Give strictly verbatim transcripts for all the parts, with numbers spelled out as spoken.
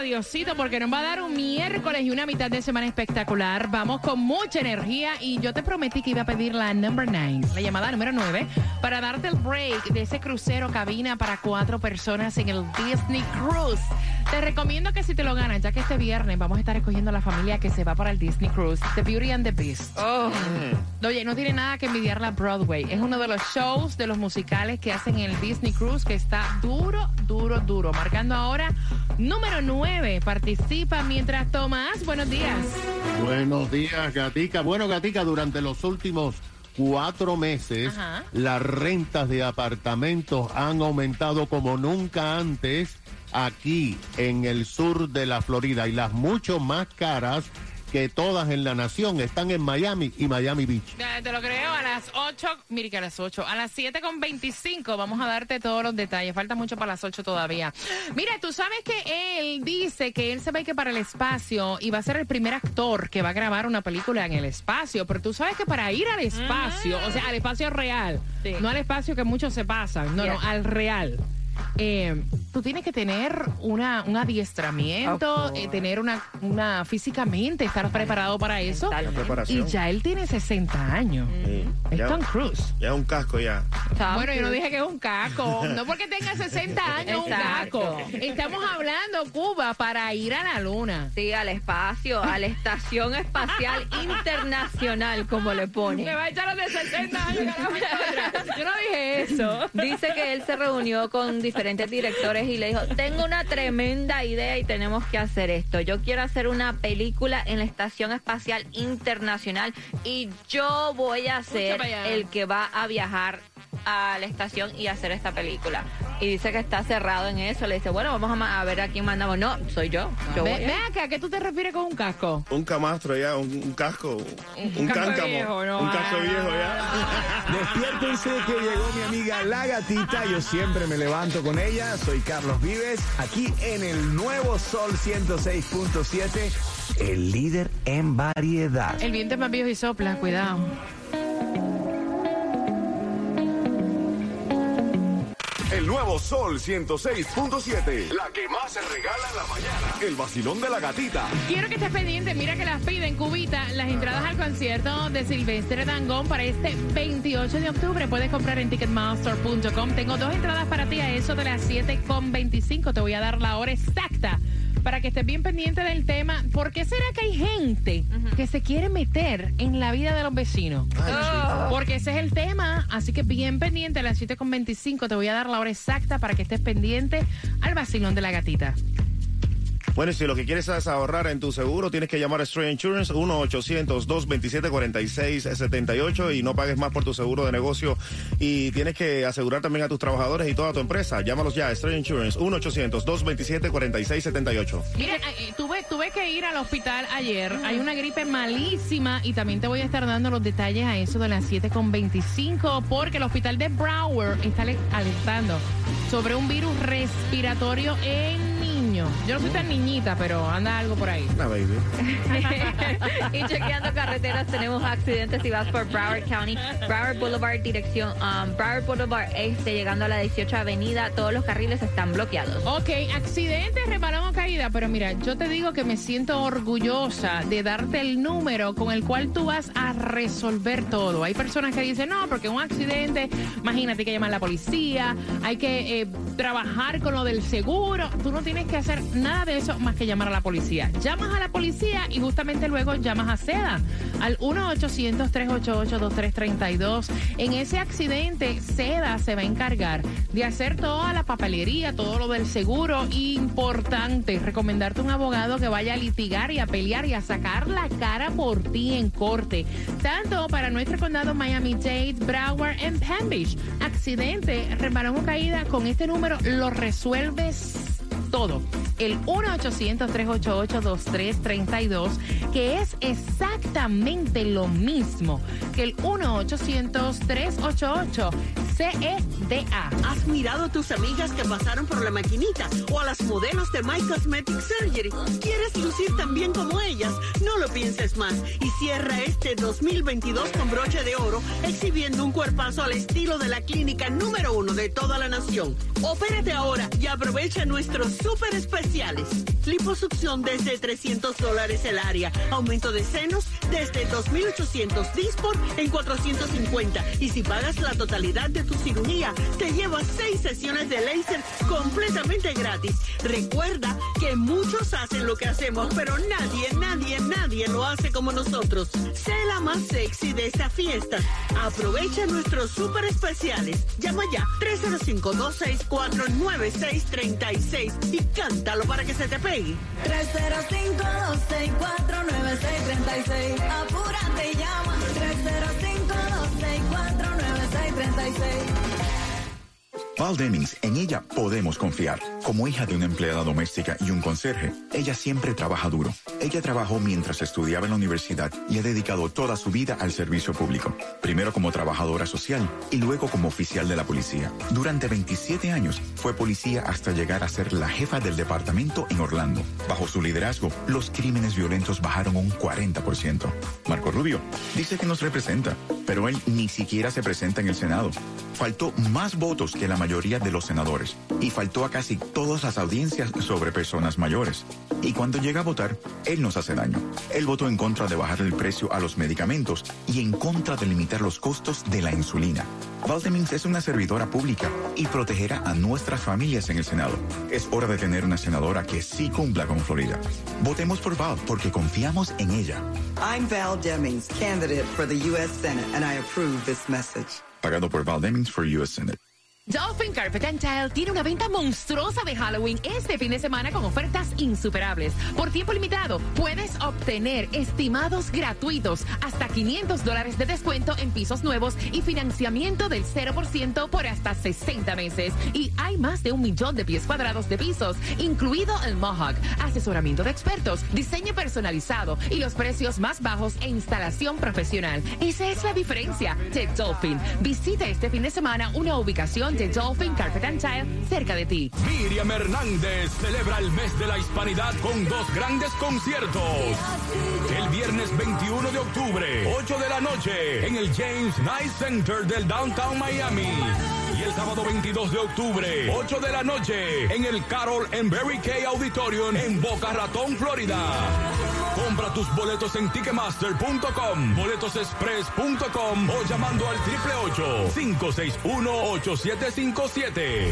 Diosito, porque nos va a dar un miércoles y una mitad de semana espectacular. Vamos con mucha energía y yo te prometí que iba a pedir la number nine, la llamada número nueve, para darte el break de ese crucero cabina para cuatro personas en el Disney Cruise. Te recomiendo que si te lo ganas, ya que este viernes vamos a estar escogiendo la familia que se va para el Disney Cruise, The Beauty and the Beast. Oh. Oye, no tiene nada que envidiar la Broadway. Es uno de los shows de los musicales que hacen en el Disney Cruise que está duro, duro, duro. Marcando ahora número nueve. Participa mientras Tomás. Buenos días. Buenos días, Gatica. Bueno, Gatica, durante los últimos cuatro meses, ajá, las rentas de apartamentos han aumentado como nunca antes aquí en el sur de la Florida, y las mucho más caras que todas en la nación están en Miami y Miami Beach. Te lo creo, a las ocho, mire que a las ocho, a las siete con veinticinco vamos a darte todos los detalles, falta mucho para las ocho todavía. Mira, tú sabes que él dice que él se va a ir para el espacio y va a ser el primer actor que va a grabar una película en el espacio, pero tú sabes que para ir al espacio, ah, o sea, al espacio real, sí, no al espacio que muchos se pasan, no, yeah, no, al real. Eh, tú tienes que tener una, un adiestramiento, eh, tener una, una físicamente, estar preparado para eso. Y ya él tiene sesenta años. Sí. Es Tom Cruise. Ya es un casco ya. Tom bueno, Cruz. Yo no dije que es un casco. No porque tenga sesenta años un casco. Estamos hablando, Cuba, para ir a la luna. Sí, al espacio, a la Estación Espacial Internacional, como le pone. Me va a echar los de sesenta años. Yo no dije eso. Dice que él se reunió con diferentes directores y le dijo, tengo una tremenda idea y tenemos que hacer esto. Yo quiero hacer una película en la Estación Espacial Internacional y yo voy a ser el que va a viajar a la estación y hacer esta película. Y dice que está cerrado en eso. Le dice, bueno, vamos a, a ver a quién mandamos. No, soy yo. yo Ve, ve acá, ¿a qué tú te refieres con un casco? Un camastro ya, un, un casco. Un, un cáncamo. Viejo, no, un casco viejo ya. Despiértense que llegó mi amiga La Gatita. Yo siempre me levanto con ella. Soy Carlos Vives, aquí en El Nuevo Zol ciento seis punto siete, el líder en variedad. El viento es más viejo y sopla, cuidado. El Nuevo Zol ciento seis punto siete. La que más se regala en la mañana. El Vacilón de la Gatita. Quiero que estés pendiente. Mira que las piden, Cubita, las entradas al concierto de Silvestre Dangond para este veintiocho de octubre. Puedes comprar en ticketmaster punto com. Tengo dos entradas para ti a eso de las siete con veinticinco. Te voy a dar la hora exacta para que estés bien pendiente del tema. ¿Por qué será que hay gente uh-huh. que se quiere meter en la vida de los vecinos? Ay, oh. Porque ese es el tema. Así que bien pendiente, a las siete con veinticinco te voy a dar la hora exacta para que estés pendiente al Vacilón de la Gatita. Bueno, si lo que quieres es ahorrar en tu seguro, tienes que llamar a Stray Insurance, uno ochocientos dos veintisiete cuarenta y seis setenta y ocho, y no pagues más por tu seguro de negocio. Y tienes que asegurar también a tus trabajadores y toda tu empresa. Llámalos ya, Stray Insurance, uno ochocientos dos veintisiete cuarenta y seis setenta y ocho. Mira, tuve, tuve que ir al hospital ayer. Hay una gripe malísima y también te voy a estar dando los detalles a eso de las siete con veinticinco, porque el hospital de Broward está alertando sobre un virus respiratorio en... Yo no soy tan niñita, pero anda algo por ahí. Una baby. Y chequeando carreteras, tenemos accidentes si vas por Broward County. Broward Boulevard, dirección um, Broward Boulevard Este, llegando a la dieciocho Avenida. Todos los carriles están bloqueados. Ok, accidentes, reparamos caída. Pero mira, yo te digo que me siento orgullosa de darte el número con el cual tú vas a resolver todo. Hay personas que dicen, no, porque un accidente, imagínate, hay que llamar a la policía, hay que eh, trabajar con lo del seguro. Tú no tienes que hacer nada de eso más que llamar a la policía. Llamas a la policía y justamente luego llamas a Seda al uno ochocientos tres ochenta y ocho veintitrés treinta y dos. En ese accidente, Seda se va a encargar de hacer toda la papelería, todo lo del seguro. Importante, recomendarte un abogado que vaya a litigar y a pelear y a sacar la cara por ti en corte. Tanto para nuestro condado Miami-Dade, Broward and Palm Beach. Accidente, reparón o caída, con este número lo resuelves todo. el uno ochocientos, trescientos ochenta y ocho, veintitrés treinta y dos, que es exactamente lo mismo que el uno ochocientos, trescientos ochenta y ocho, C E D A. ¿Has mirado a tus amigas que pasaron por la maquinita o a las modelos de My Cosmetic Surgery? ¿Quieres lucir tan bien como ellas? No lo pienses más y cierra este dos mil veintidós con broche de oro, exhibiendo un cuerpazo al estilo de la clínica número uno de toda la nación. Opérate ahora y aprovecha nuestros súper especiales. Liposucción desde trescientos dólares el área, aumento de senos desde dos mil ochocientos, Dispor en cuatrocientos cincuenta, y si pagas la totalidad de tu cirugía, te llevas seis sesiones de láser completamente gratis. Recuerda que muchos hacen lo que hacemos, pero nadie, nadie, nadie lo hace como nosotros. Sé la más sexy de esta fiesta. Aprovecha nuestros súper especiales. Llama ya tres cero cinco, dos seis cuatro, nueve seis tres seis y cántalo para que se te pegue. tres cero cinco, dos seis cuatro, nueve seis tres seis. Apúrate y llama. tres cero cinco, dos seis cuatro, nueve seis tres seis. Val Demings, en ella podemos confiar. Como hija de una empleada doméstica y un conserje, ella siempre trabaja duro. Ella trabajó mientras estudiaba en la universidad y ha dedicado toda su vida al servicio público. Primero como trabajadora social y luego como oficial de la policía. Durante veintisiete años fue policía hasta llegar a ser la jefa del departamento en Orlando. Bajo su liderazgo, los crímenes violentos bajaron un cuarenta por ciento. Marco Rubio dice que nos representa, pero él ni siquiera se presenta en el Senado. Faltó más votos que la mayoría mayoría de los senadores y faltó a casi todas las audiencias sobre personas mayores. Y cuando llega a votar, él nos hace daño. Él votó en contra de bajar el precio a los medicamentos y en contra de limitar los costos de la insulina. Val Demings es una servidora pública y protegerá a nuestras familias en el Senado. Es hora de tener una senadora que sí cumpla con Florida. Votemos por Val porque confiamos en ella. I'm Val Demings, candidate for the U S Senate, and I approve this message. Pagado por Val Demings for U S Senate. Dolphin Carpet and Tile tiene una venta monstruosa de Halloween este fin de semana con ofertas insuperables. Por tiempo limitado, puedes obtener estimados gratuitos, hasta quinientos dólares de descuento en pisos nuevos y financiamiento del cero por ciento por hasta sesenta meses. Y hay más de un millón de pies cuadrados de pisos, incluido el Mohawk, asesoramiento de expertos, diseño personalizado y los precios más bajos e instalación profesional. Esa es la diferencia de Dolphin. Visita este fin de semana una ubicación de Dolphin Carpet and Tile cerca de ti. Miriam Hernández celebra el mes de la hispanidad con dos grandes conciertos. El viernes veintiuno de octubre, ocho de la noche, en el James Knight Center del Downtown Miami. Y el sábado veintidós de octubre, ocho de la noche, en el Carroll and Barry Kaye Auditorium en Boca Ratón, Florida. Compra tus boletos en Ticketmaster punto com, boletos express punto com o llamando al triple ocho, cinco seis uno, ocho siete cinco siete.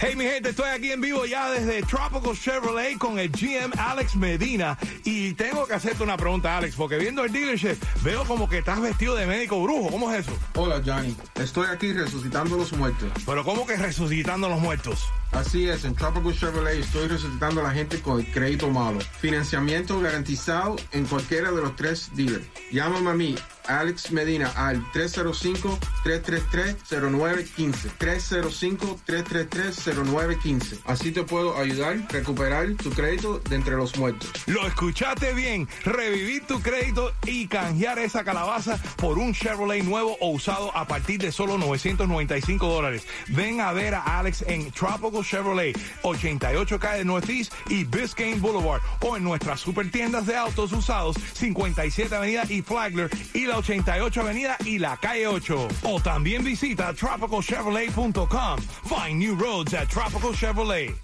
Hey mi gente, estoy aquí en vivo ya desde Tropical Chevrolet con el G M Alex Medina, y tengo que hacerte una pregunta, Alex, porque viendo el dealership veo como que estás vestido de médico brujo. ¿Cómo es eso? Hola Johnny, estoy aquí resucitando los muertos. ¿Pero cómo que resucitando los muertos? Así es, en Tropical Chevrolet estoy resucitando a la gente con el crédito malo. Financiamiento garantizado en cualquiera de los tres dealers. Llámame a mí, Alex Medina, al tres cero cinco, tres tres tres, cero nueve uno cinco, tres cero cinco, tres tres tres, cero nueve uno cinco. Así te puedo ayudar a recuperar tu crédito de entre los muertos. Lo escuchaste bien, revivir tu crédito y canjear esa calabaza por un Chevrolet nuevo o usado a partir de solo novecientos noventa y cinco dólares. Ven a ver a Alex en Tropical Chevrolet, ochenta y ocho K de Northeast y Biscayne Boulevard, o en nuestras super tiendas de autos usados, cincuenta y siete Avenida y Flagler, y la ochenta y ocho Avenida y la calle ocho. O también visita tropical chevrolet punto com. Find new roads at Tropical Chevrolet.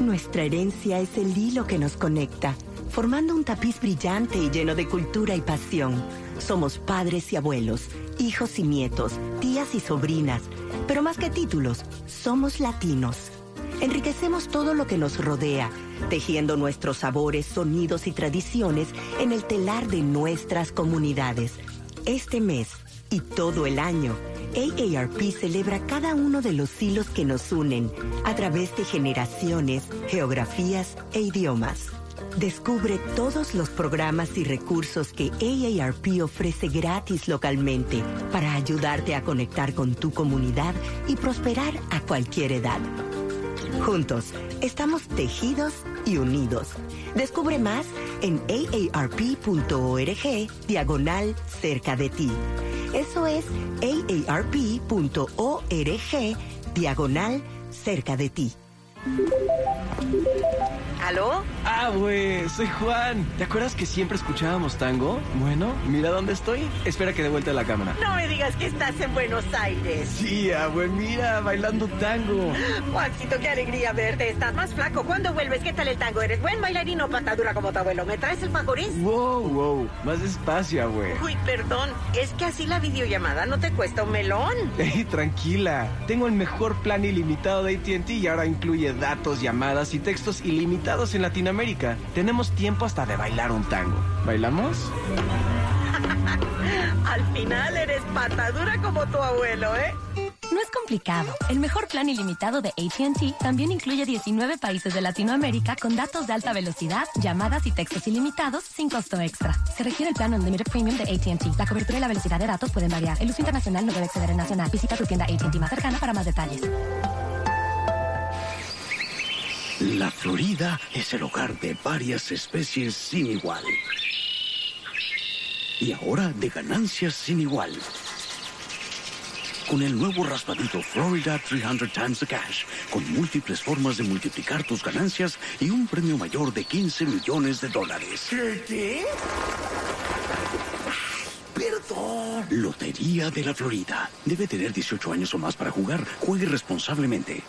Nuestra herencia es el hilo que nos conecta, formando un tapiz brillante y lleno de cultura y pasión. Somos padres y abuelos, hijos y nietos, tías y sobrinas, pero más que títulos, somos latinos. Enriquecemos todo lo que nos rodea, tejiendo nuestros sabores, sonidos y tradiciones en el telar de nuestras comunidades. Este mes y todo el año, A A R P celebra cada uno de los hilos que nos unen a través de generaciones, geografías e idiomas. Descubre todos los programas y recursos que A A R P ofrece gratis localmente para ayudarte a conectar con tu comunidad y prosperar a cualquier edad. Juntos, estamos tejidos y unidos. Descubre más en aarp.org diagonal cerca de ti. Eso es aarp.org diagonal cerca de ti. ¿Aló? Ah, güey, soy Juan. ¿Te acuerdas que siempre escuchábamos tango? Bueno, mira dónde estoy. Espera que dé vuelta la cámara. No me digas que estás en Buenos Aires. Sí, abue, mira, bailando tango. Juancito, qué alegría verte. Estás más flaco. ¿Cuándo vuelves? ¿Qué tal el tango? ¿Eres buen bailarín o patadura como tu abuelo? ¿Me traes el fajorín? Wow, wow, más despacio, abue. Uy, perdón, es que así la videollamada no te cuesta un melón. Ey, tranquila. Tengo el mejor plan ilimitado de A T and T y ahora incluye datos, llamadas y textos ilimitados en Latinoamérica. Tenemos tiempo hasta de bailar un tango. ¿Bailamos? Al final eres patadura como tu abuelo, ¿eh? No es complicado. El mejor plan ilimitado de A T and T también incluye diecinueve países de Latinoamérica con datos de alta velocidad, llamadas y textos ilimitados sin costo extra. Se requiere el plan Unlimited Premium de A T and T. La cobertura y la velocidad de datos pueden variar. El uso internacional no debe exceder el nacional. Visita tu tienda A T and T más cercana para más detalles. La Florida es el hogar de varias especies sin igual. Y ahora de ganancias sin igual. Con el nuevo raspadito Florida trescientos Times the Cash, con múltiples formas de multiplicar tus ganancias y un premio mayor de quince millones de dólares. ¿Qué? Lotería de la Florida. Debe tener dieciocho años o más para jugar. Juegue responsablemente.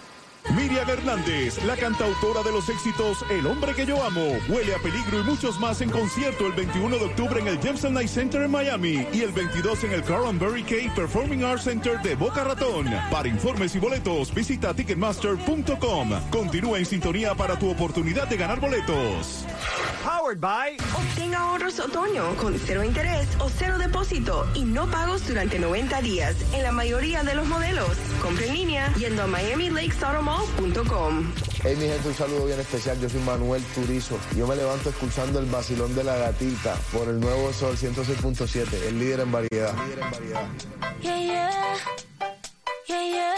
Miriam Hernández, la cantautora de los éxitos El Hombre que Yo Amo, Huele a Peligro y muchos más en concierto el veintiuno de octubre en el James Knight Center en Miami y el veintidós en el Carroll and Barry Kaye Performing Arts Center de Boca Ratón. Para informes y boletos, visita ticketmaster punto com. Continúa en sintonía para tu oportunidad de ganar boletos. Powered by... Obtenga ahorros otoño con cero interés o cero depósito y no pagos durante noventa días en la mayoría de los modelos. Compre en línea yendo a Miami Lakes Auto Mall punto com. Hey mi gente, un saludo bien especial, yo soy Manuel Turizo. Yo me levanto escuchando El Vacilón de la Gatita por El Nuevo Zol ciento seis punto siete, el líder en variedad. Líder en variedad. Yeah, yeah. Yeah, yeah.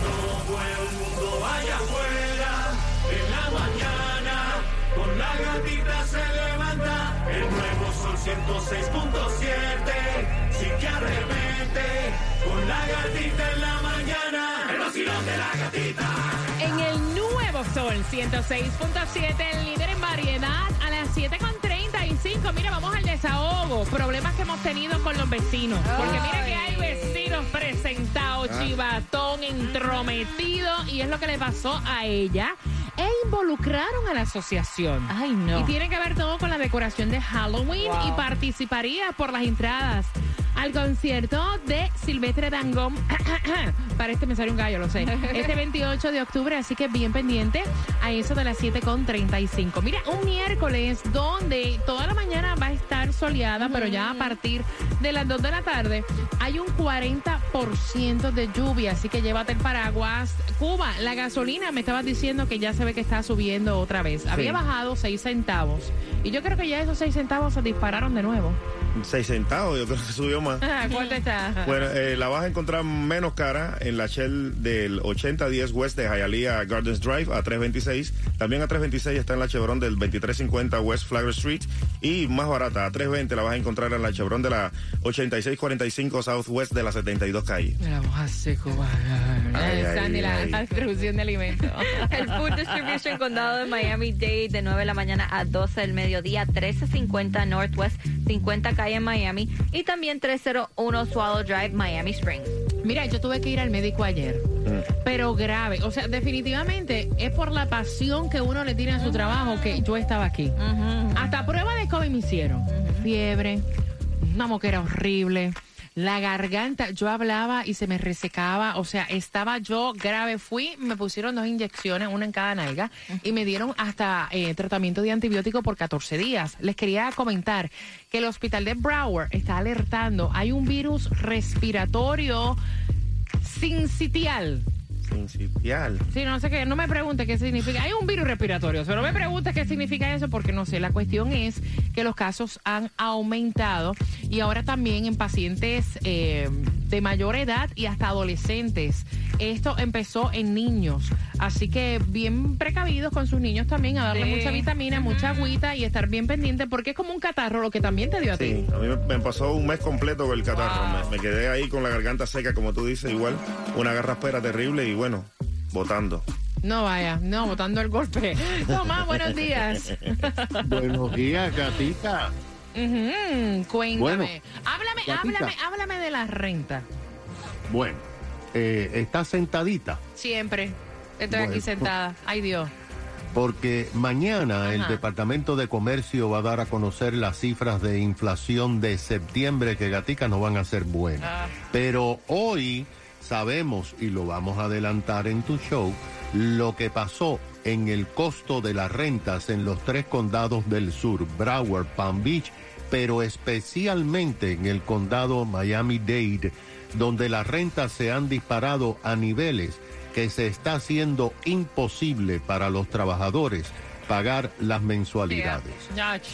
Todo el mundo vaya afuera, en la mañana, con la gatita se levanta, El Nuevo Zol ciento seis punto siete, sí que arremete, con la gatita en la mañana, El Vacilón de la Gatita. En El Nuevo Zol ciento seis punto siete, el líder en variedad, a las siete con treinta y cinco. Mira, vamos al desahogo. Problemas que hemos tenido con los vecinos. Porque mira que hay vecinos presentados, chivatón, entrometido. Y es lo que le pasó a ella. E involucraron a la asociación. Ay, no. Y tiene que ver todo con la decoración de Halloween. Wow. Y participaría por las entradas al concierto de Silvestre Dangond. Para este me sale un gallo, lo sé. Este veintiocho de octubre, así que bien pendiente a eso de las siete con treinta y cinco. Mira, un miércoles donde toda la mañana va a estar soleada, mm. pero ya a partir de las dos de la tarde hay un cuarenta por ciento de lluvia, así que llévate el paraguas. Cuba, la gasolina, me estabas diciendo que ya se ve que está subiendo otra vez. Sí. Había bajado seis centavos. Y yo creo que ya esos seis centavos se dispararon de nuevo. seis centavos, yo creo que subió más. Ah, ¿cuánto está? Bueno, eh, la vas a encontrar menos cara en la Shell del ochenta diez West de Hialeah Gardens Drive a tres veintiséis. También a tres veintiséis está en la Chevron del veintitrés cincuenta West Flagler Street. Y más barata, a tres veinte la vas a encontrar en la Chevron de la ochenta y seis cuarenta y cinco Southwest de la setenta y dos calle. La voz así, Cuba. Sandy, la distribución de alimentos. El Food Distribution Condado de Miami-Dade de nueve de la mañana a doce del mediodía, trece cincuenta Northwest cincuenta calle en Miami y también trescientos uno Swallow Drive, Miami Springs. Mira, yo tuve que ir al médico ayer, mm. pero grave. O sea, definitivamente es por la pasión que uno le tiene a su trabajo que yo estaba aquí. Uh-huh. Hasta prueba de COVID me hicieron. Uh-huh. Fiebre, una moquera horrible. La garganta, yo hablaba y se me resecaba, o sea, estaba yo grave, fui, me pusieron dos inyecciones, una en cada nalga, y me dieron hasta eh, tratamiento de antibiótico por catorce días. Les quería comentar que el Hospital de Broward está alertando, hay un virus respiratorio sincitial. Sincitial. Sí, no sé qué, no me pregunte qué significa. Hay un virus respiratorio, pero no me pregunte qué significa eso porque no sé. La cuestión es que los casos han aumentado y ahora también en pacientes eh, de mayor edad y hasta adolescentes Esto empezó en niños, así que bien precavidos con sus niños también, a darle sí. mucha vitamina, mucha agüita y estar bien pendiente, porque es como un catarro lo que también te dio a sí, ti. A mí me pasó un mes completo con el catarro, wow. me, me quedé ahí con la garganta seca, como tú dices, igual una garraspera terrible y bueno, botando. No vaya, no, botando el golpe. Tomás, buenos días. Buenos días, Gatita. Uh-huh. Cuéntame, bueno, háblame, Gatita. háblame, háblame de la renta. Bueno, eh, ¿estás sentadita? Siempre, estoy bueno, aquí sentada, ay Dios. Porque mañana Ajá. el Departamento de Comercio va a dar a conocer las cifras de inflación de septiembre, que Gatica no van a ser buenas. Ah. Pero hoy sabemos, y lo vamos a adelantar en tu show, lo que pasó en el costo de las rentas en los tres condados del sur, Broward, Palm Beach, pero especialmente en el condado Miami-Dade, donde las rentas se han disparado a niveles que se está haciendo imposible para los trabajadores pagar las mensualidades.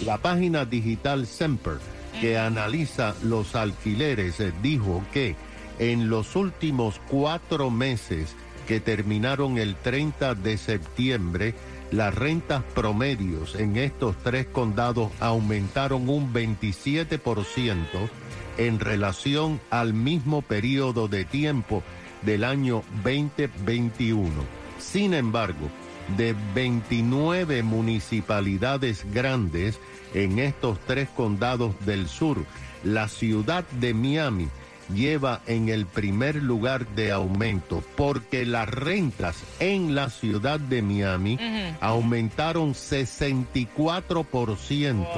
La página digital Semper, que analiza los alquileres, dijo que en los últimos cuatro meses que terminaron el treinta de septiembre, las rentas promedios en estos tres condados aumentaron un veintisiete por ciento en relación al mismo periodo de tiempo del año veinte veintiuno. Sin embargo, de veintinueve municipalidades grandes en estos tres condados del sur, la ciudad de Miami lleva en el primer lugar de aumento, porque las rentas en la ciudad de Miami uh-huh. aumentaron sesenta y cuatro por ciento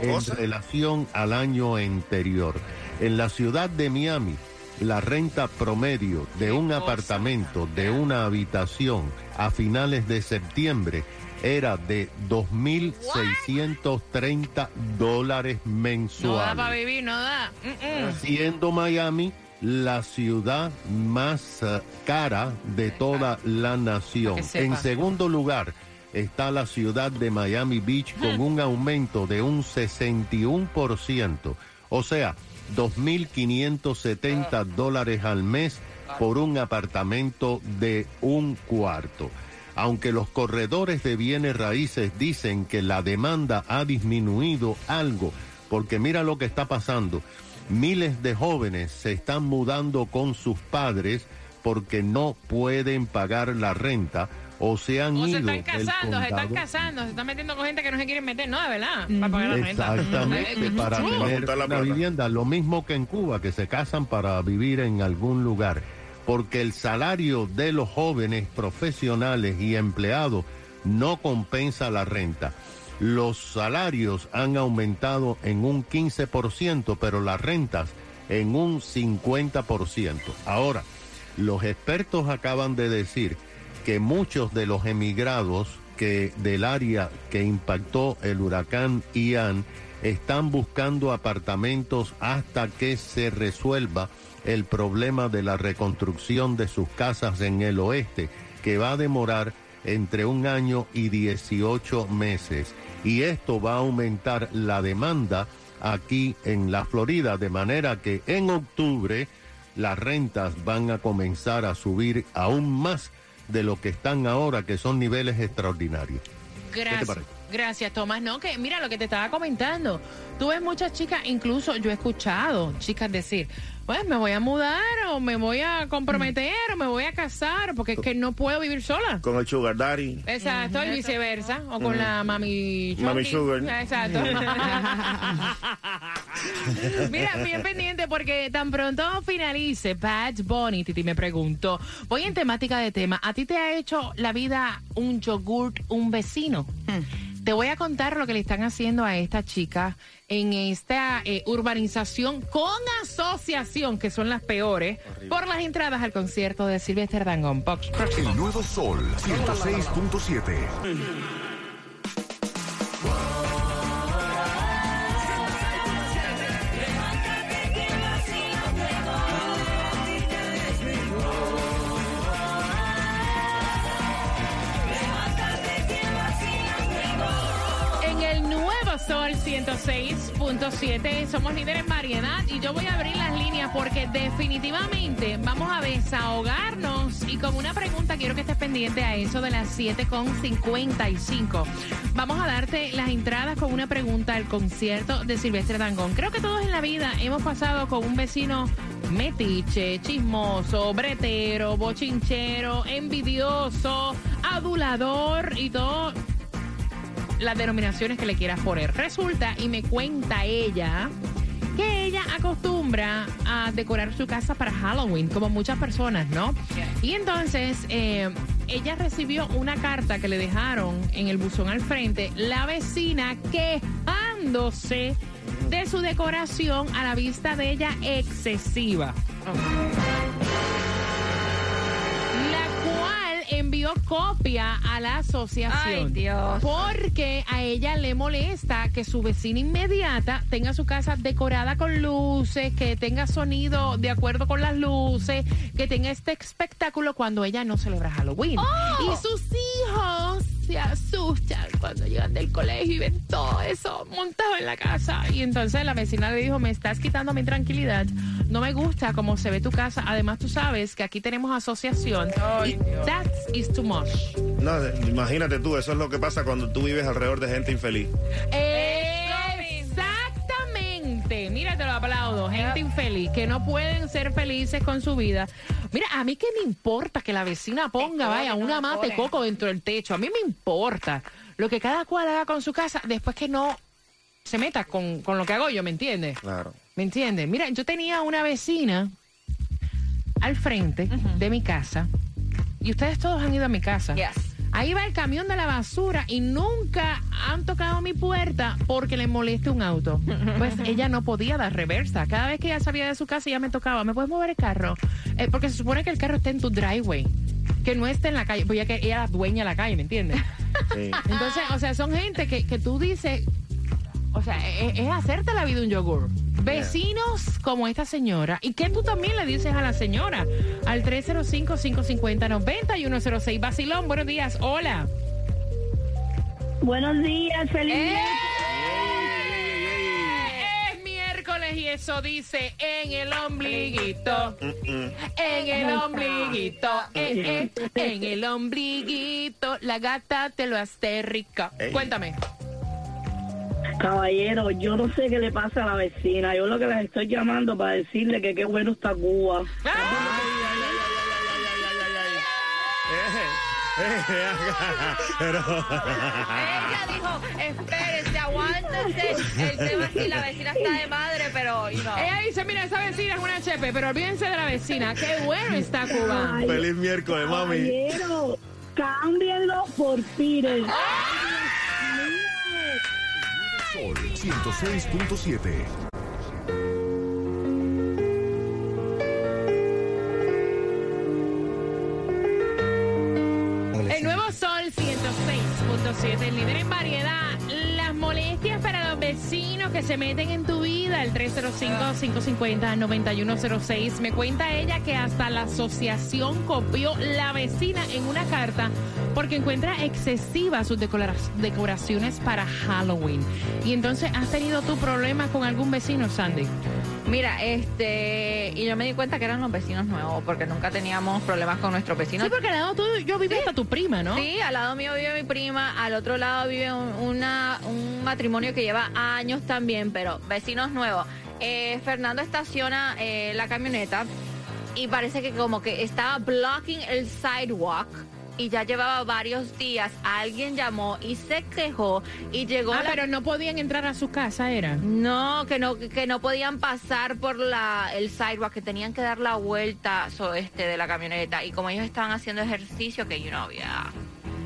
wow. en relación al año anterior. En la ciudad de Miami, la renta promedio de un apartamento de una habitación a finales de septiembre era de dos mil seiscientos treinta dólares mensuales. No da para vivir, no da. Mm-mm. Siendo Miami la ciudad más uh, cara de toda la nación. En segundo lugar está la ciudad de Miami Beach con un aumento de un sesenta y uno por ciento, o sea, dos mil quinientos setenta dólares al mes por un apartamento de un cuarto. Aunque los corredores de bienes raíces dicen que la demanda ha disminuido algo, porque mira lo que está pasando. Miles de jóvenes se están mudando con sus padres porque no pueden pagar la renta o se han o ido. Se están casando, se están casando, se están metiendo con gente que no se quieren meter, ¿no? ¿Verdad? Para pagar la renta. Exactamente, para tener para una vivienda. Lo mismo que en Cuba, que se casan para vivir en algún lugar. Porque el salario de los jóvenes profesionales y empleados no compensa la renta. Los salarios han aumentado en un quince por ciento, pero las rentas en un cincuenta por ciento. Ahora, los expertos acaban de decir que muchos de los emigrados que, del área que impactó el huracán Ian están buscando apartamentos hasta que se resuelva el problema de la reconstrucción de sus casas en el oeste, que va a demorar entre un año y dieciocho meses. Y esto va a aumentar la demanda aquí en la Florida, de manera que en octubre las rentas van a comenzar a subir aún más de lo que están ahora, que son niveles extraordinarios. Gracias. ¿Qué te parece? Gracias, Tomás. No, que mira lo que te estaba comentando. Tú ves muchas chicas, incluso yo he escuchado chicas decir, pues me voy a mudar o me voy a comprometer o me voy a casar porque es que no puedo vivir sola. Con el sugar daddy. Exacto, y viceversa. O con mm. la mami... Mami sugar. Exacto. Mira, bien pendiente porque tan pronto finalice Bad Bunny, Titi me preguntó. Voy en temática de tema. ¿A ti te ha hecho la vida un yogurt, un vecino? Mm. Te voy a contar lo que le están haciendo a esta chica en esta eh, urbanización con asociación, que son las peores, horrible, por las entradas al concierto de Silvestre Dangond. El Nuevo Zol, ciento seis punto siete. ciento seis punto siete. Somos líderes en variedad y yo voy a abrir las líneas porque definitivamente vamos a desahogarnos. Y con una pregunta quiero que estés pendiente a eso de las siete cincuenta y cinco. Vamos a darte las entradas con una pregunta al concierto de Silvestre Dangond. Creo que todos en la vida hemos pasado con un vecino metiche, chismoso, bretero, bochinchero, envidioso, adulador y todo las denominaciones que le quieras poner. Resulta, y me cuenta ella, que ella acostumbra a decorar su casa para Halloween, como muchas personas, ¿no? Y entonces, eh, ella recibió una carta que le dejaron en el buzón al frente, la vecina quejándose de su decoración a la vista de ella excesiva. Envió copia a la asociación. Ay, Dios. Porque a ella le molesta que su vecina inmediata tenga su casa decorada con luces, que tenga sonido de acuerdo con las luces, que tenga este espectáculo cuando ella no celebra Halloween. Oh. Y sus hijos se asustan cuando llegan del colegio y ven todo eso montado en la casa. Y entonces la vecina le dijo, me estás quitando mi tranquilidad. No me gusta cómo se ve tu casa. Además, tú sabes que aquí tenemos asociación. Ay, y Dios. That is too much. No, imagínate tú, eso es lo que pasa cuando tú vives alrededor de gente infeliz. Exactamente. Mira, te lo aplaudo. Gente infeliz, que no pueden ser felices con su vida. Mira, a mí que me importa que la vecina ponga, vaya, una mata de coco dentro del techo. A mí me importa lo que cada cual haga con su casa después que no se meta con, con lo que hago yo, ¿me entiendes? Claro. ¿Me entiendes? Mira, yo tenía una vecina al frente uh-huh. de mi casa y ustedes todos han ido a mi casa. Yes. Ahí va el camión de la basura y nunca han tocado mi puerta porque le moleste un auto. Pues ella no podía dar reversa. Cada vez que ella salía de su casa ella me tocaba, ¿me puedes mover el carro? Eh, porque se supone que el carro esté en tu driveway, que no esté en la calle, porque ella era dueña de la calle, ¿me entiendes? Sí. Entonces, o sea, son gente que, que tú dices... O sea, es, es hacerte la vida un yogur. Vecinos yeah. como esta señora. ¿Y qué tú también le dices a la señora? Al tres cero cinco, cinco cinco cero, nueve uno cero seis. Vacilón, buenos días. Hola. Buenos días, feliz ¡Eh! miércoles. Es miércoles y eso dice en el ombliguito. En el ombliguito. En, en, en el ombliguito. La gata te lo hace rica. Hey. Cuéntame. Caballero, yo no sé qué le pasa a la vecina. Yo lo que les estoy llamando para decirle que qué bueno está Cuba. ¡Ay, ay, ay, ay, ay, ay, ay, ay! Ella dijo, espérense, aguántense. El tema es que la vecina está de madre, pero... You know. Ella dice, mira, esa vecina es una chepe, pero olvídense de la vecina. ¡Qué bueno está Cuba! Ay, ¡feliz miércoles, mami! Caballero, cámbienlo por Pires. ¡Ah! ciento seis punto siete. El Nuevo Sol ciento seis punto siete, el líder en variedad. Las molestias para los vecinos que se meten en tu vida, el tres cero cinco, cinco cinco cero, nueve uno cero seis. Me cuenta ella que hasta la asociación copió la vecina en una carta porque encuentra excesivas sus decoraciones para Halloween. Y entonces, ¿has tenido tu problema con algún vecino, Sandy? Mira, este... y yo me di cuenta que eran los vecinos nuevos, porque nunca teníamos problemas con nuestros vecinos. Sí, porque al lado tuyo yo vive sí. hasta tu prima, ¿no? Sí, al lado mío vive mi prima, al otro lado vive un, una, un matrimonio que lleva años también, pero vecinos nuevos. Eh, Fernando estaciona eh, la camioneta y parece que como que estaba blocking el sidewalk. Y ya llevaba varios días, alguien llamó y se quejó y llegó... Ah, la... pero no podían entrar a su casa, ¿era? No, que no que no podían pasar por la el sidewalk, que tenían que dar la vuelta so, este, de la camioneta. Y como ellos estaban haciendo ejercicio, que yo no había...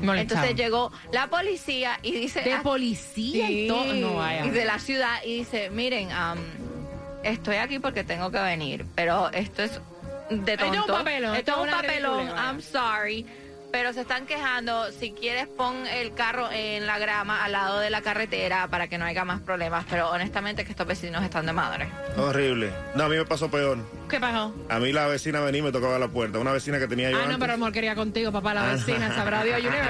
Molestado. Entonces llegó la policía y dice... ¿De ah, policía sí, y todo? No vaya. Y de la ciudad y dice, miren, um, estoy aquí porque tengo que venir, pero esto es de tonto. Esto es un papelón. Esto es un papelón, I'm sorry. Pero se están quejando, si quieres pon el carro en la grama al lado de la carretera para que no haya más problemas. Pero honestamente que estos vecinos están de madre. Horrible. No, a mí me pasó peor. ¿Qué pasó? A mí la vecina venía y me tocaba la puerta. Una vecina que tenía yo Ah, antes. No, pero amor quería contigo, papá, la vecina. Sabrá Dios, yo le no.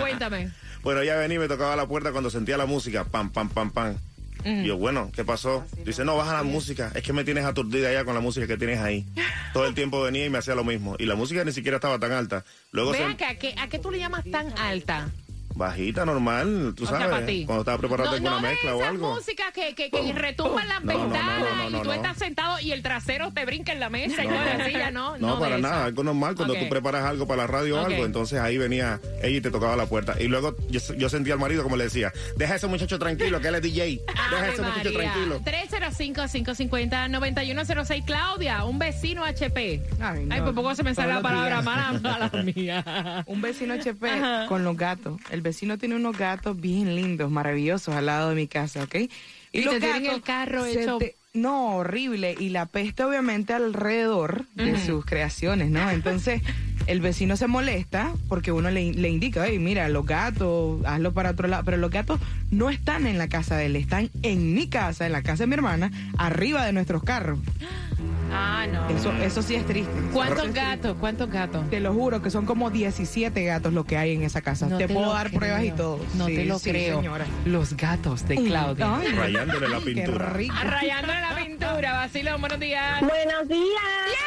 Cuéntame. Bueno, ya venía y me tocaba la puerta cuando sentía la música. Pam, pam, pam, pam. Mm. Y yo, bueno, ¿qué pasó? Así dice, no, baja la sí. música. Es que me tienes aturdida ya con la música que tienes ahí. Todo el tiempo venía y me hacía lo mismo. Y la música ni siquiera estaba tan alta. Luego Ve se... acá, ¿qué, ¿a qué tú le llamas tan alta? Bajita, normal, tú sabes, o sea, cuando estaba preparando alguna no, no mezcla o algo. No, música que, que, que retumban las no, ventanas no, no, no, no, y tú no. estás sentado y el trasero te brinca en la mesa no, y no, la silla, no. No, no para nada, esa. Algo normal, cuando okay. tú preparas algo para la radio o okay. algo, entonces ahí venía ella y te tocaba la puerta. Y luego yo, yo sentía al marido como le decía, deja a ese muchacho tranquilo, que él es D J, deja a ese muchacho tranquilo. tres cero cinco, cinco cinco cero, nueve uno cero seis, Claudia, un vecino H P. Ay, no. Ay por poco se me sale la palabra mala, mala mía. Un vecino H P ajá. con los gatos, el vecino tiene unos gatos bien lindos, maravillosos, al lado de mi casa, ¿ok? Y, y los te gatos tienen el carro hecho... Te... No, horrible. Y la peste, obviamente, alrededor de uh-huh. sus creaciones, ¿no? Entonces, el vecino se molesta porque uno le, le indica, hey, mira, los gatos, hazlo para otro lado. Pero los gatos no están en la casa de él, están en mi casa, en la casa de mi hermana, arriba de nuestros carros. Ah, no. Eso, eso sí es triste. ¿Cuántos gatos? ¿Cuántos gatos? Te lo juro que son como diecisiete gatos lo que hay en esa casa. No te, te puedo dar creo. Pruebas y todo. No sí, te lo sí, creo. Señora. Los gatos de Claudia. Ay, rayándole la pintura. Rayándole la pintura. Vacilón, buenos días. Buenos días. Yeah.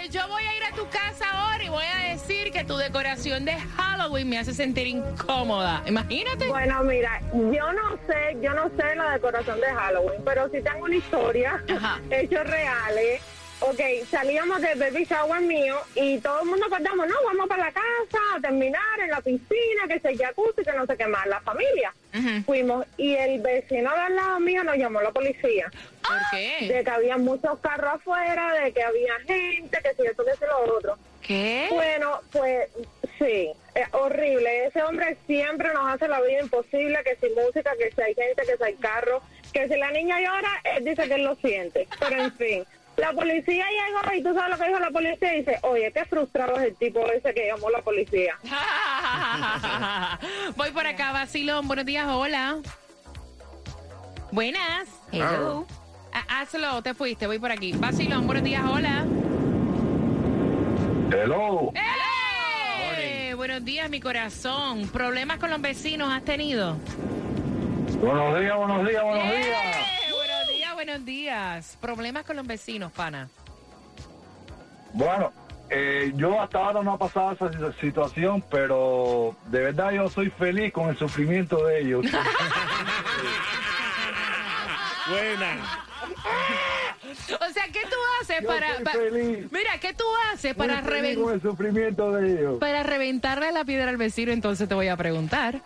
Que yo voy a ir a tu casa ahora y voy a decir que tu decoración de Halloween me hace sentir incómoda. Imagínate. Bueno, mira, yo no sé, yo no sé la decoración de Halloween, pero sí tengo una historia, ajá. hechos reales. Ok, salíamos del baby shower mío y todo el mundo acordamos, no, vamos para la casa a terminar en la piscina, que se jacuzzi, que no sé qué más, la familia. Uh-huh. Fuimos y el vecino de al lado mío nos llamó la policía. ¿Por qué? De que había muchos carros afuera, de que había gente, que si esto, que si lo otro. ¿Qué? Bueno, pues sí, es horrible. Ese hombre siempre nos hace la vida imposible, que si música, que si hay gente, que si hay carro, que si la niña llora, él dice que él lo siente, pero en fin. La policía llegó y tú sabes lo que dijo la policía y dice, oye, qué frustrado es el tipo ese que llamó la policía. Voy por acá, Vacilón. Buenos días, hola. Buenas. Hello. Hazlo, te fuiste, voy por aquí. Vacilón, buenos días, hola. Hello. Hello. Buenos días, mi corazón. ¿Problemas con los vecinos has tenido? Buenos días, buenos días, buenos yeah. días. Buenos días. ¿Problemas con los vecinos, pana? Bueno, eh, yo hasta ahora no he pasado esa situación, pero de verdad yo soy feliz con el sufrimiento de ellos. Buena. O sea, ¿qué tú haces yo para, para mira, ¿qué tú haces para reventar el sufrimiento de ellos? Para reventarle la piedra al vecino, entonces te voy a preguntar.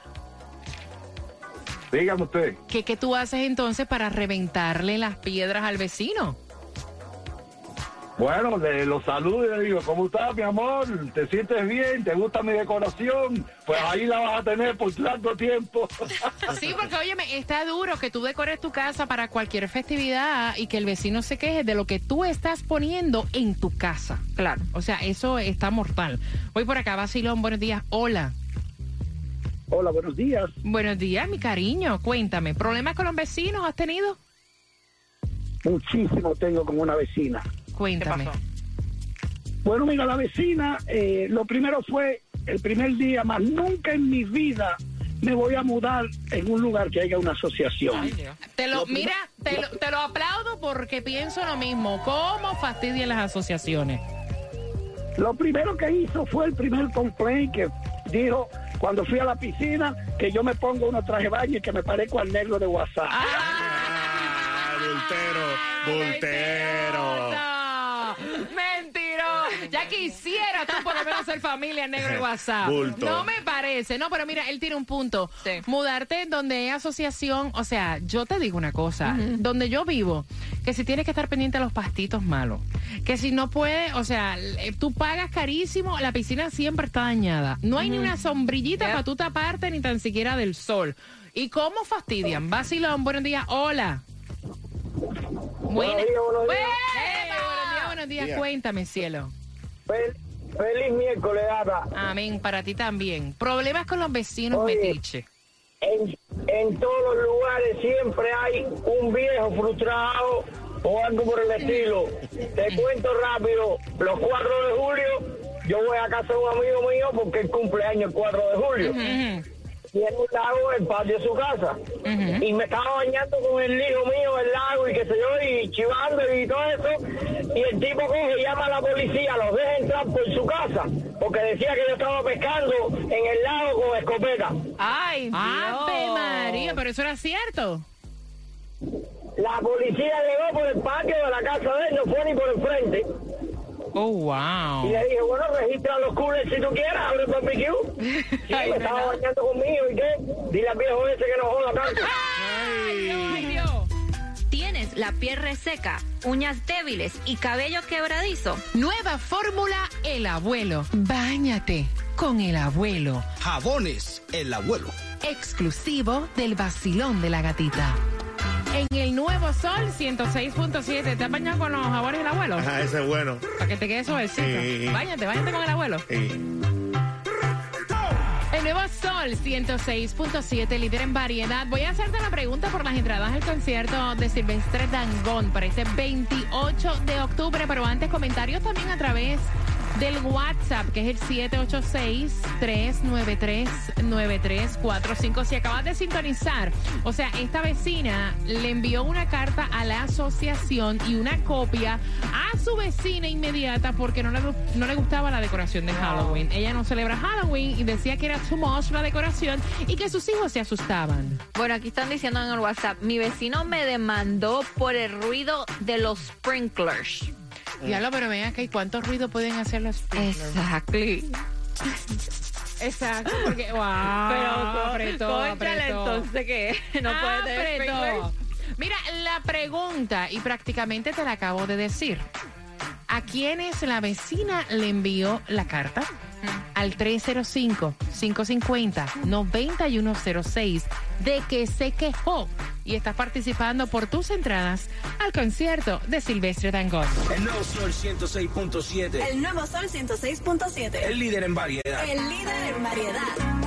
Dígame usted. ¿Qué, ¿Qué tú haces entonces para reventarle las piedras al vecino? Bueno, le lo saludo y le digo, ¿cómo estás, mi amor? ¿Te sientes bien? ¿Te gusta mi decoración? Pues ahí la vas a tener por tanto tiempo. Sí, porque, óyeme, está duro que tú decores tu casa para cualquier festividad y que el vecino se queje de lo que tú estás poniendo en tu casa. Claro, o sea, eso está mortal. Voy por acá, Vacilón, buenos días, hola. Hola, buenos días. Buenos días, mi cariño. Cuéntame, ¿problemas con los vecinos has tenido? Muchísimo tengo con una vecina. Cuéntame. ¿Qué pasó? Bueno, mira, la vecina, eh, lo primero fue el primer día, más nunca en mi vida me voy a mudar en un lugar que haya una asociación. Ay, Dios. Te lo, lo mira, te lo, te lo aplaudo porque pienso lo mismo. ¿Cómo fastidian las asociaciones? Lo primero que hizo fue el primer complaint que dijo... Cuando fui a la piscina, que yo me pongo unos traje baño y que me parezco al negro de WhatsApp. ¡Ah! ¡Bultero! ¡Bultero! ¡Mentiroso! ¡Mentiroso! Ya quisiera tú por lo menos ser familia negro de WhatsApp. Bulto. No me parece. No, pero mira, él tiene un punto. Sí. Mudarte donde hay asociación, o sea, yo te digo una cosa. Uh-huh. Donde yo vivo, que si tienes que estar pendiente a los pastitos malos, que si no puedes, o sea, tú pagas carísimo, la piscina siempre está dañada. No hay mm. ni una sombrillita yeah. para tú taparte, ni tan siquiera del sol. ¿Y cómo fastidian? Vacilón, buenos días, hola. Buenos días, buenos días. Hey, buenos días, buenos días, yeah. cuéntame, cielo. Fel, feliz miércoles, Ada. Amén, para ti también. Problemas con los vecinos, oye, metiche. En, en todos los lugares siempre hay un viejo frustrado o algo por el estilo. Te cuento rápido, los cuatro de julio yo voy a casa de un amigo mío porque el cumpleaños el cuatro de julio. Uh-huh, uh-huh. Y en un lago, el patio de su casa. Uh-huh. Y me estaba bañando con el hijo mío, el lago, y qué sé yo, y chivando y todo eso. Y el tipo coge y llama a la policía, los deja entrar por su casa, porque decía que yo estaba pescando en el lago con escopeta. ¡Ay, ¡Ave María! Pero eso era cierto. La policía llegó por el patio de la casa de él, no fue ni por el frente. Oh, wow. Y le dije, bueno, registra los coolers si tú quieres, abre el barbecue. Sí, ay, me estaba bañando conmigo, ¿y qué? Dile al viejo ese que no joda tanto. Ay, ay, Dios. Tienes la piel reseca, uñas débiles y cabello quebradizo. Nueva fórmula El Abuelo. Báñate con El Abuelo. Jabones El Abuelo. Exclusivo del Vacilón de la Gatita. En El Nuevo Sol ciento seis punto siete. ¿Te has bañado con los jabones del abuelo? Ajá, ese es bueno. Para que te quede suavecito. Sí. Báñate, báñate con el abuelo. Sí. El Nuevo Sol ciento seis punto siete, líder en variedad. Voy a hacerte la pregunta por las entradas al concierto de Silvestre Dangond para este veintiocho de octubre. Pero antes, comentarios también a través del WhatsApp, que es el siete ocho seis, tres nueve tres, nueve tres cuatro cinco. Si acabas de sintonizar, o sea, esta vecina le envió una carta a la asociación y una copia a su vecina inmediata porque no le, no le gustaba la decoración de Halloween. Ella no celebra Halloween y decía que era too much la decoración y que sus hijos se asustaban. Bueno, aquí están diciendo en el WhatsApp, mi vecino me demandó por el ruido de los sprinklers. Diablo, pero ven acá, ¿y cuánto ruido pueden hacer los sprinklers? Exactly. Exacto, porque... ¡Wow! Pero apretó, cónchale, entonces, ¿qué? No puede tener sprinklers. Mira, la pregunta, y prácticamente te la acabo de decir. ¿A quiénes la vecina le envió la carta? Al tres cero cinco, cinco cinco cero, nueve uno cero seis de que se quejó y estás participando por tus entradas al concierto de Silvestre Dangond. El Nuevo Sol ciento seis punto siete. El Nuevo Sol ciento seis punto siete. El líder en variedad. El líder en variedad.